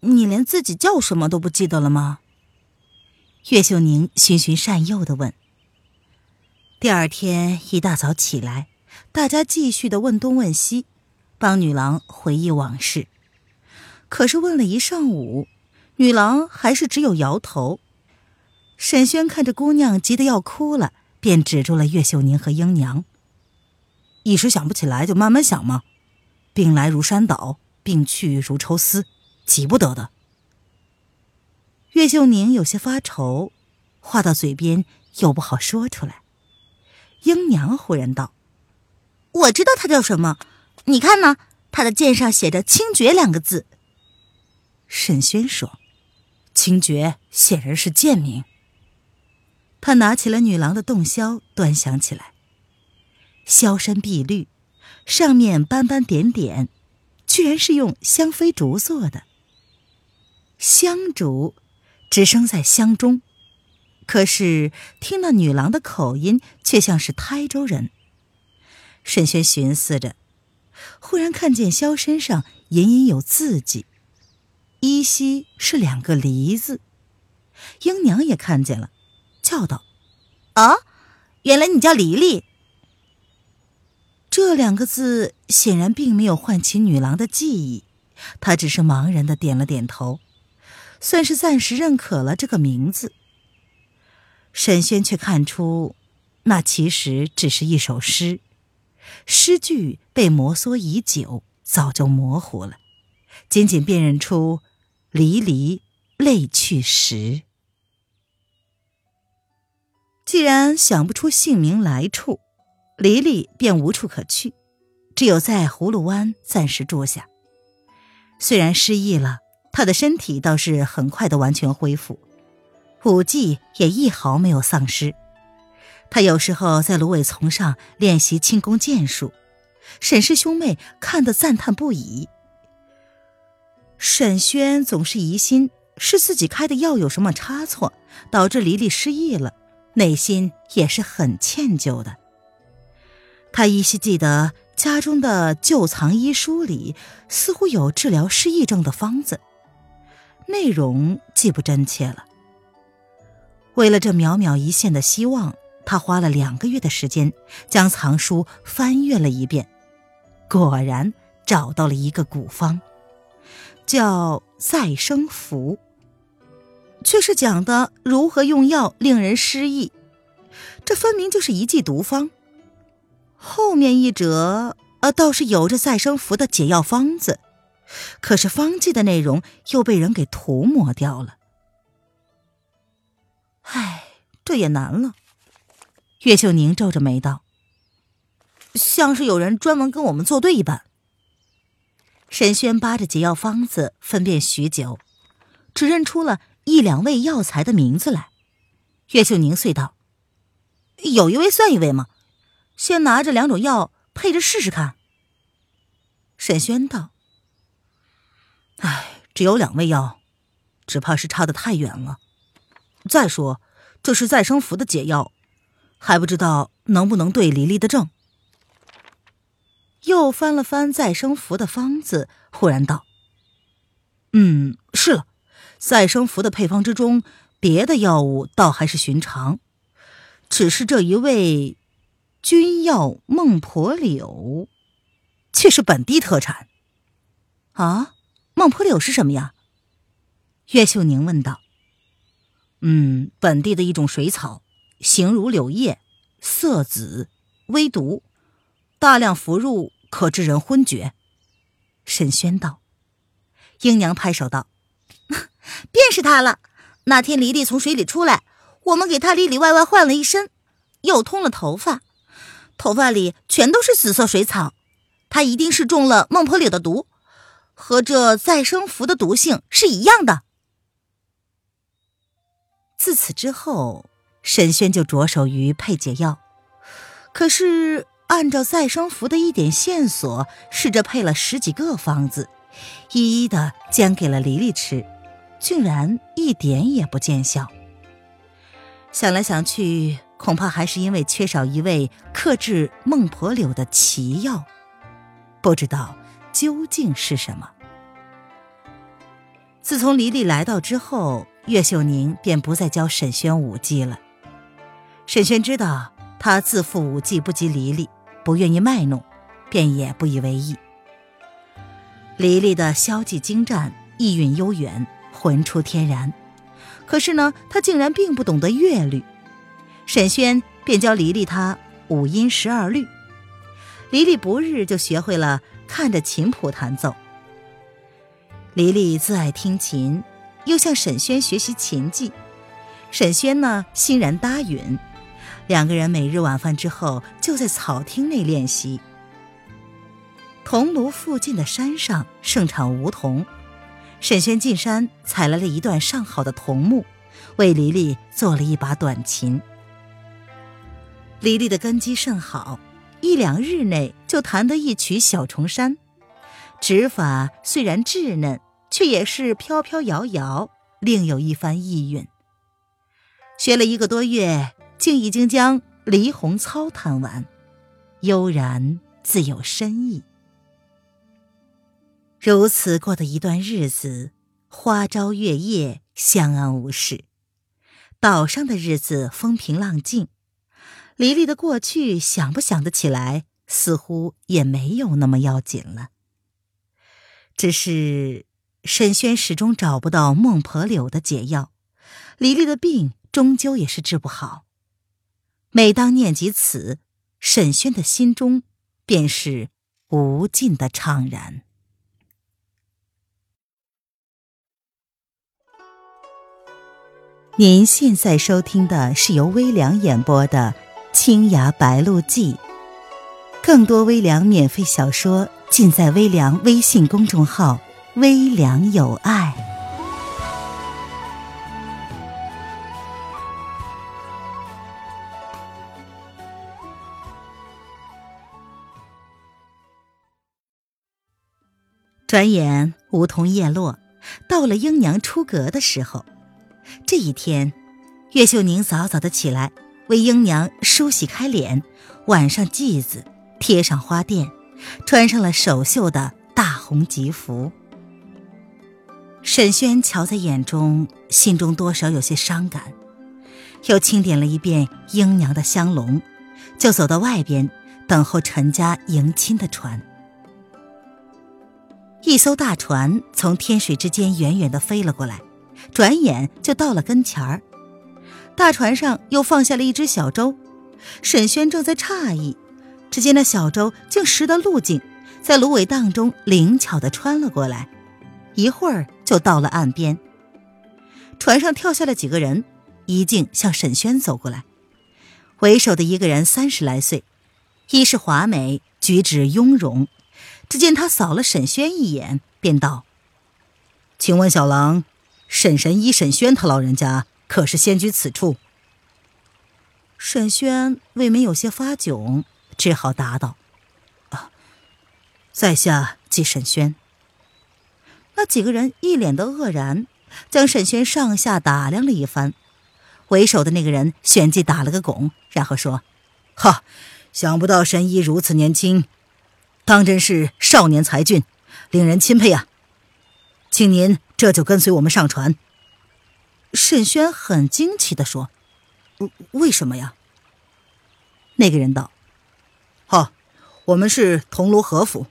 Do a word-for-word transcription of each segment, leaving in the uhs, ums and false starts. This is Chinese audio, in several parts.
你连自己叫什么都不记得了吗？岳秀宁循循善诱地问。第二天一大早起来，大家继续地问东问西，帮女郎回忆往事。可是问了一上午，女郎还是只有摇头。沈轩看着姑娘急得要哭了，便止住了岳秀宁和英娘。一时想不起来就慢慢想嘛，病来如山倒，病去如抽丝，急不得的。岳秀宁有些发愁，话到嘴边又不好说出来。英娘忽然道：我知道他叫什么，你看呢，他的剑上写着清绝两个字。沈轩说：清绝显然是剑名。他拿起了女郎的洞箫，端详起来。箫身碧绿，上面斑斑点点，居然是用香妃竹做的。香竹只生在乡中，可是听了女郎的口音却像是台州人。沈轩寻思着，忽然看见箫身上隐隐有字迹，依稀是两个黎字。英娘也看见了，叫道：哦，原来你叫黎黎。这两个字显然并没有唤起女郎的记忆，她只是茫然地点了点头，算是暂时认可了这个名字。沈轩却看出，那其实只是一首诗，诗句被摩挲已久，早就模糊了，仅仅辨认出离离泪去时。既然想不出姓名来处，离离便无处可去，只有在葫芦湾暂时住下。虽然失忆了，他的身体倒是很快的完全恢复，武技也一毫没有丧失。他有时候在芦苇丛上练习轻功剑术，沈氏兄妹看得赞叹不已。沈轩总是疑心是自己开的药有什么差错，导致黎黎失忆了，内心也是很歉疚的。他依稀记得家中的旧藏医书里似乎有治疗失忆症的方子，内容既不真切了。为了这渺渺一线的希望，他花了两个月的时间将藏书翻阅了一遍，果然找到了一个古方，叫再生符，却是讲的如何用药令人失忆，这分明就是一剂毒方。后面一折、啊、倒是有着再生符的解药方子，可是方剂的内容又被人给涂抹掉了。唉，这也难了。岳秀宁皱着眉道：像是有人专门跟我们作对一般。沈轩扒着解药方子分辨许久，只认出了一两味药材的名字来。岳秀宁遂道：有一味算一味吗？先拿着两种药配着试试看。沈轩道：唉，只有两味药，只怕是差得太远了。再说这是再生符的解药，还不知道能不能对黎黎的症。又翻了翻再生符的方子，忽然道：嗯，是了，再生符的配方之中，别的药物倒还是寻常，只是这一味君药孟婆柳却是本地特产。啊，孟婆柳是什么呀？岳秀宁问道。嗯，本地的一种水草，形如柳叶，色紫，微毒，大量服入可致人昏厥。沈轩道。英娘拍手道：便是他了，那天黎黎从水里出来，我们给他里里外外换了一身，又通了头发，头发里全都是紫色水草，他一定是中了孟婆柳的毒，和这再生符的毒性是一样的。自此之后，沈轩就着手于配解药，可是按照再生符的一点线索，试着配了十几个方子，一一的煎给了黎黎吃，竟然一点也不见效。想来想去，恐怕还是因为缺少一味克制孟婆柳的奇药，不知道究竟是什么。自从黎黎来到之后，岳秀宁便不再教沈轩武技了。沈轩知道他自负武技不及黎黎，不愿意卖弄，便也不以为意。黎黎的消技精湛，意韵悠远，魂出天然，可是呢，他竟然并不懂得乐律。沈轩便教黎黎他五音十二律，黎黎不日就学会了看着琴谱弹奏。黎黎自爱听琴，又向沈轩学习琴技，沈轩呢欣然答允，两个人每日晚饭之后就在草厅内练习。桐庐附近的山上盛产梧桐，沈轩进山采来了一段上好的桐木，为黎黎做了一把短琴。黎黎的根基甚好，一两日内就弹得一曲《小重山》，指法虽然稚嫩，却也是飘飘摇摇，另有一番意韵。学了一个多月，竟已经将《离鸿操》弹完，悠然自有深意。如此过的一段日子，花朝月夜，相安无事。岛上的日子风平浪静，黎黎的过去想不想得起来，似乎也没有那么要紧了。只是沈轩始终找不到孟婆柳的解药，黎黎的病终究也是治不好。每当念及此，沈轩的心中便是无尽的怅然。您现在收听的是由微凉演播的《青崖白鹿记》，更多微凉免费小说尽在微凉微信公众号“微凉有爱”。转眼梧桐叶落，到了英娘出阁的时候。这一天，岳秀宁早早的起来，为英娘梳洗开脸，挽上髻子，贴上花钿，穿上了手绣的大红吉服。沈轩瞧在眼中，心中多少有些伤感，又清点了一遍英娘的香笼，就走到外边等候陈家迎亲的船。一艘大船从天水之间远远地飞了过来，转眼就到了跟前儿。大船上又放下了一只小舟，沈轩正在诧异，只见那小舟竟识得路径，在芦苇荡中灵巧地穿了过来，一会儿就到了岸边。船上跳下了几个人，一径向沈轩走过来。为首的一个人三十来岁，衣饰华美，举止雍容。只见他扫了沈轩一眼，便道：“请问小郎，沈神医沈轩他老人家可是仙居此处？”沈轩未免有些发窘，只好答道：“啊，在下即沈轩。”那几个人一脸的愕然，将沈轩上下打量了一番。为首的那个人旋即打了个拱，然后说：“哈，想不到神医如此年轻，当真是少年才俊，令人钦佩啊！请您这就跟随我们上船。”沈轩很惊奇地说：“为什么呀？”那个人道：“哦，我们是桐庐何府，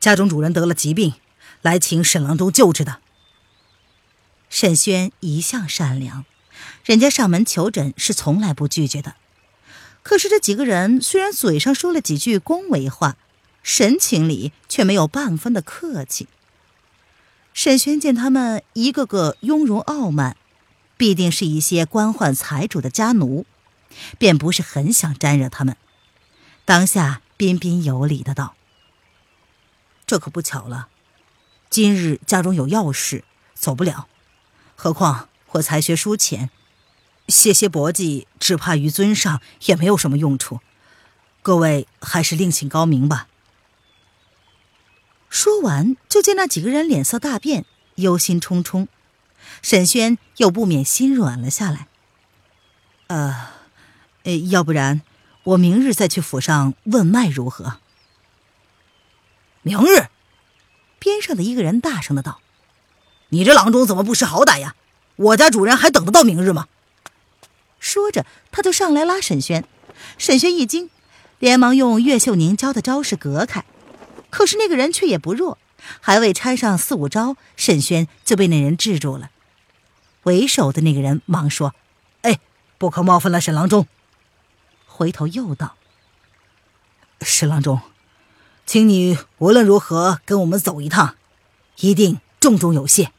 家中主人得了疾病，来请沈郎中救治的。”沈轩一向善良，人家上门求诊是从来不拒绝的。可是这几个人虽然嘴上说了几句恭维话，神情里却没有半分的客气。沈轩见他们一个个雍容傲慢，必定是一些官宦财主的家奴，便不是很想沾惹他们。当下彬彬有礼的道：“这可不巧了，今日家中有要事，走不了。何况我才学书浅，些些搏技只怕于尊上也没有什么用处。各位还是另请高明吧。”说完，就见那几个人脸色大变，忧心忡忡。沈轩又不免心软了下来。呃，要不然我明日再去府上问脉如何？明日？边上的一个人大声的道：“你这郎中怎么不识好歹呀？我家主人还等得到明日吗？”说着，他就上来拉沈轩。沈轩一惊，连忙用岳秀宁教的招式隔开。可是那个人却也不弱，还未拆上四五招，沈轩就被那人制住了。为首的那个人忙说：“哎，不可冒犯了沈郎中。”回头又道：“沈郎中，请你无论如何跟我们走一趟，一定重重有谢。”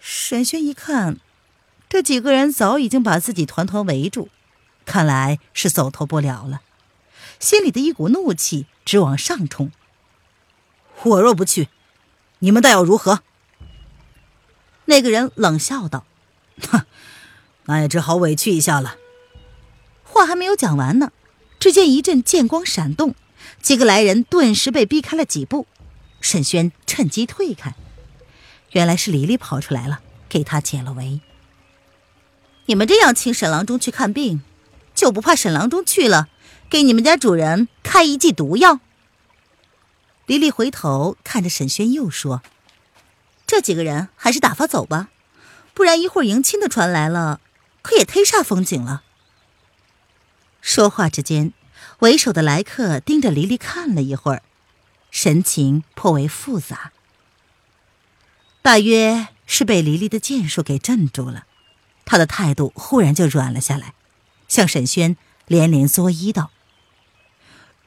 沈轩一看，这几个人早已经把自己团团围住，看来是走投不了了，心里的一股怒气直往上冲。“我若不去，你们待要如何？”那个人冷笑道：“哼，那也只好委屈一下了。”话还没有讲完呢，只见一阵剑光闪动，几个来人顿时被逼开了几步。沈轩趁机退开，原来是黎黎跑出来了，给他解了围。“你们这样请沈郎中去看病，就不怕沈郎中去了，给你们家主人开一剂毒药？”黎黎回头看着沈轩又说：“这几个人还是打发走吧，不然一会儿迎亲的传来了，可也忒煞风景了。”说话之间，为首的来客盯着黎黎看了一会儿，神情颇为复杂，大约是被黎黎的剑术给镇住了，他的态度忽然就软了下来，向沈轩连连作揖道：“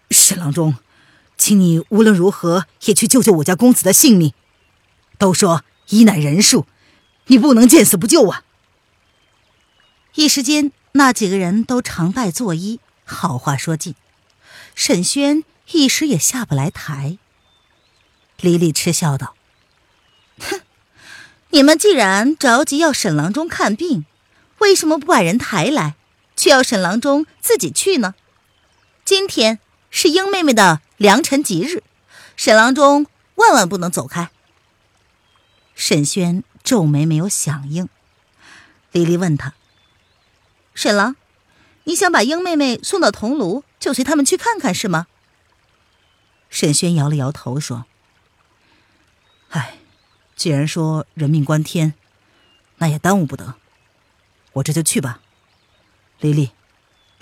沈郎中，请你无论如何也去救救我家公子的性命。都说医乃仁术，你不能见死不救啊！”一时间，那几个人都长带作揖，好话说尽，沈轩一时也下不来台。黎黎嗤笑道：“哼，你们既然着急要沈郎中看病，为什么不把人抬来，却要沈郎中自己去呢？今天是英妹妹的良辰吉日，沈郎中万万不能走开。”沈轩皱眉没有响应。黎黎问他：“沈郎，你想把英妹妹送到桐庐，就随他们去看看是吗？”沈轩摇了摇头说：“唉，既然说人命关天，那也耽误不得，我这就去吧。黎黎，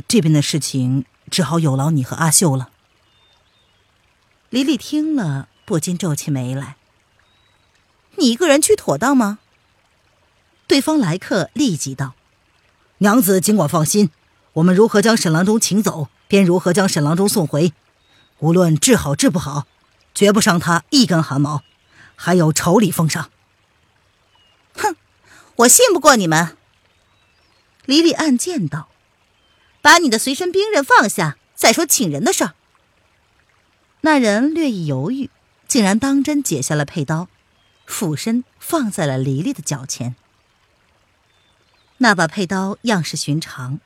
这边的事情只好有劳你和阿秀了。”黎黎听了不禁皱起眉来：“你一个人去妥当吗？”对方来客立即道：“娘子尽管放心，我们如何将沈郎中请走，便如何将沈郎中送回，无论治好治不好，绝不伤他一根汗毛，还有酬礼奉上。”“哼，我信不过你们。”黎黎暗箭道：“把你的随身兵刃放下，再说请人的事儿。”那人略一犹豫，竟然当真解下了佩刀，俯身放在了黎黎的脚前。那把佩刀样式寻常，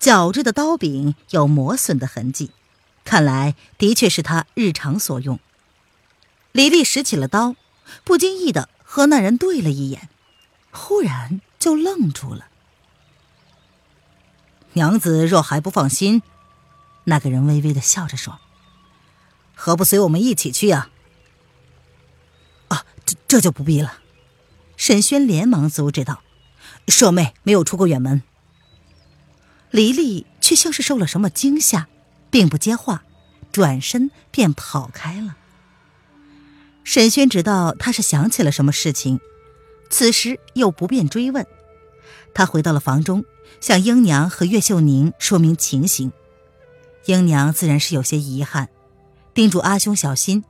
角质的刀柄有磨损的痕迹，看来的确是他日常所用。黎黎拾起了刀，不经意地和那人对了一眼，忽然就愣住了。“娘子若还不放心，”那个人微微地笑着说，“何不随我们一起去呀？”“啊，这这就不必了。”沈轩连忙阻止道：“舍妹没有出过远门。”黎黎却像是受了什么惊吓，并不接话，转身便跑开了。沈轩知道他是想起了什么事情，此时又不便追问，他回到了房中，向英娘和岳秀宁说明情形。英娘自然是有些遗憾，叮嘱阿兄小心，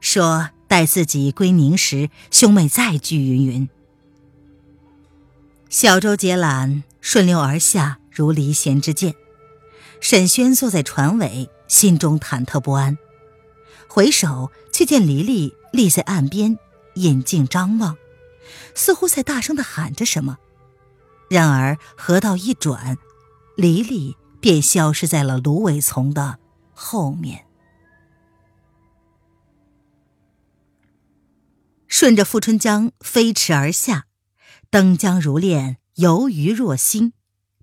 说待自己归宁时，兄妹再聚云云。小舟结缆，顺流而下，如离弦之箭。沈轩坐在船尾，心中忐忑不安，回首却见黎黎立在岸边，眼睛张望，似乎在大声地喊着什么。然而河道一转，黎黎便消失在了芦苇丛的后面。顺着富春江飞驰而下，登江如练，游鱼若欣，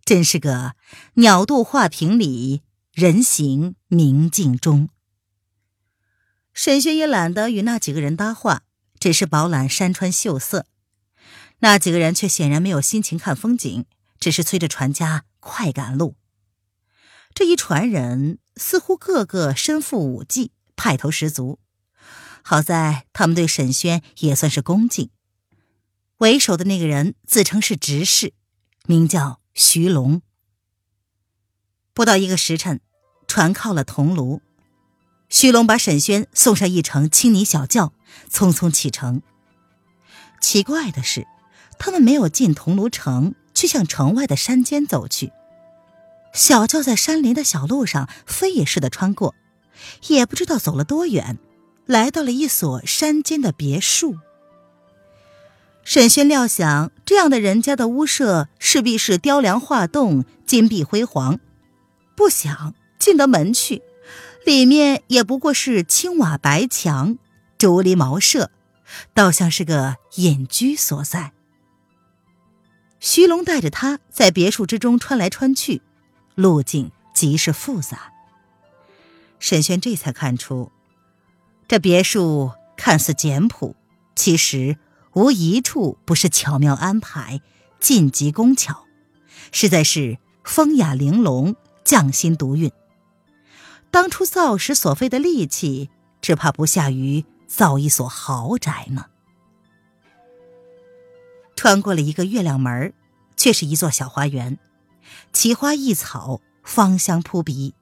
真是个鸟渡画屏里，人行明镜中。沈学也懒得与那几个人搭话，只是饱览山川秀色。那几个人却显然没有心情看风景，只是催着船家快赶路。这一船人似乎个个身负武技，派头十足。好在他们对沈轩也算是恭敬。为首的那个人自称是执事，名叫徐龙。不到一个时辰，船靠了桐庐，徐龙把沈轩送上一程青泥小轿，匆匆启程。奇怪的是，他们没有进桐庐城，却向城外的山间走去。小轿在山林的小路上飞也似的穿过，也不知道走了多远，来到了一所山间的别墅。沈轩料想，这样的人家的屋舍势必是雕梁画栋，金碧辉煌，不想进得门去，里面也不过是青瓦白墙，竹篱茅舍，倒像是个隐居所在。徐龙带着他在别墅之中穿来穿去，路径极是复杂。沈轩这才看出，这别墅看似简朴，其实无一处不是巧妙安排，尽极工巧，实在是风雅玲珑，匠心独运。当初造时所费的力气，只怕不下于造一所豪宅呢。穿过了一个月亮门，却是一座小花园，奇花异草，芳香扑鼻。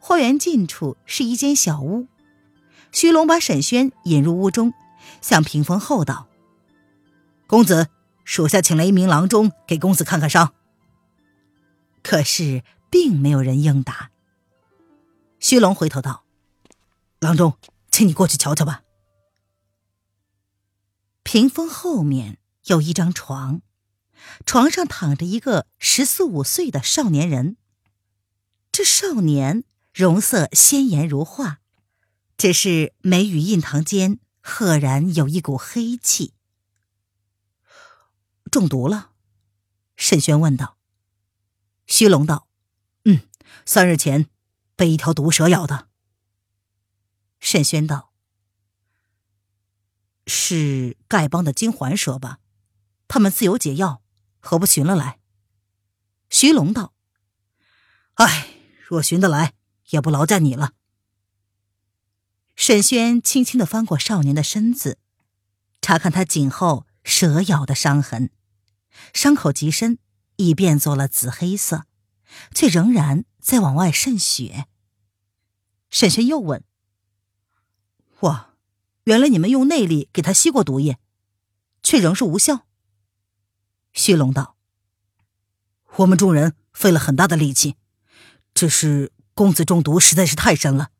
花园近处是一间小屋，徐龙把沈轩引入屋中，向屏风厚道：“公子，属下请来一名郎中给公子看看伤。”可是并没有人应答。徐龙回头道：“郎中，请你过去瞧瞧吧。”屏风后面有一张床，床上躺着一个十四五岁的少年人。这少年容色鲜艳如画，只是眉宇印堂间赫然有一股黑气。“中毒了？”沈轩问道。徐龙道：“嗯，三日前被一条毒蛇咬的。”沈轩道：“是丐帮的金环蛇吧？他们自有解药，何不寻了来？”徐龙道：“哎，若寻得来，也不劳驾你了。”沈轩轻轻地翻过少年的身子，查看他颈后蛇咬的伤痕，伤口极深，已变作了紫黑色，却仍然在往外渗血。沈轩又问：“哇，原来你们用内力给他吸过毒液，却仍是无效？”徐龙道：“我们众人费了很大的力气，只是公子中毒实在是太深了，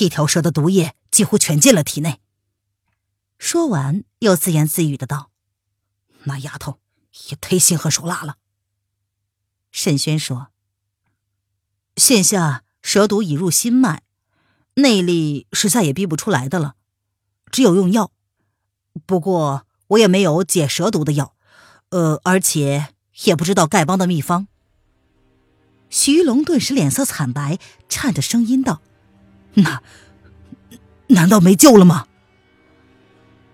一条蛇的毒液几乎全进了体内。”说完又自言自语的道：“那丫头也忒心狠手辣了。”沈轩说：“现下蛇毒已入心脉，内力实在也逼不出来的了，只有用药。不过我也没有解蛇毒的药，呃，而且也不知道丐帮的秘方。”徐龙顿时脸色惨白，颤着声音道：“那难道没救了吗？”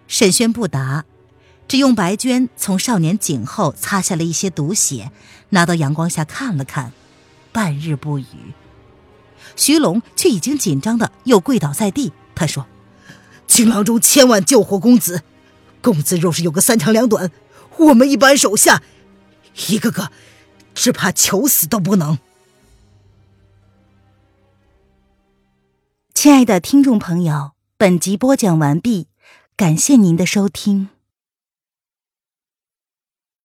沈轩不答，只用白绢从少年颈后擦下了一些毒血，拿到阳光下看了看，半日不语。徐龙却已经紧张的又跪倒在地，他说：“请郎中千万救活公子，公子若是有个三长两短，我们一般手下一个个只怕求死都不能。”亲爱的听众朋友，本集播讲完毕，感谢您的收听。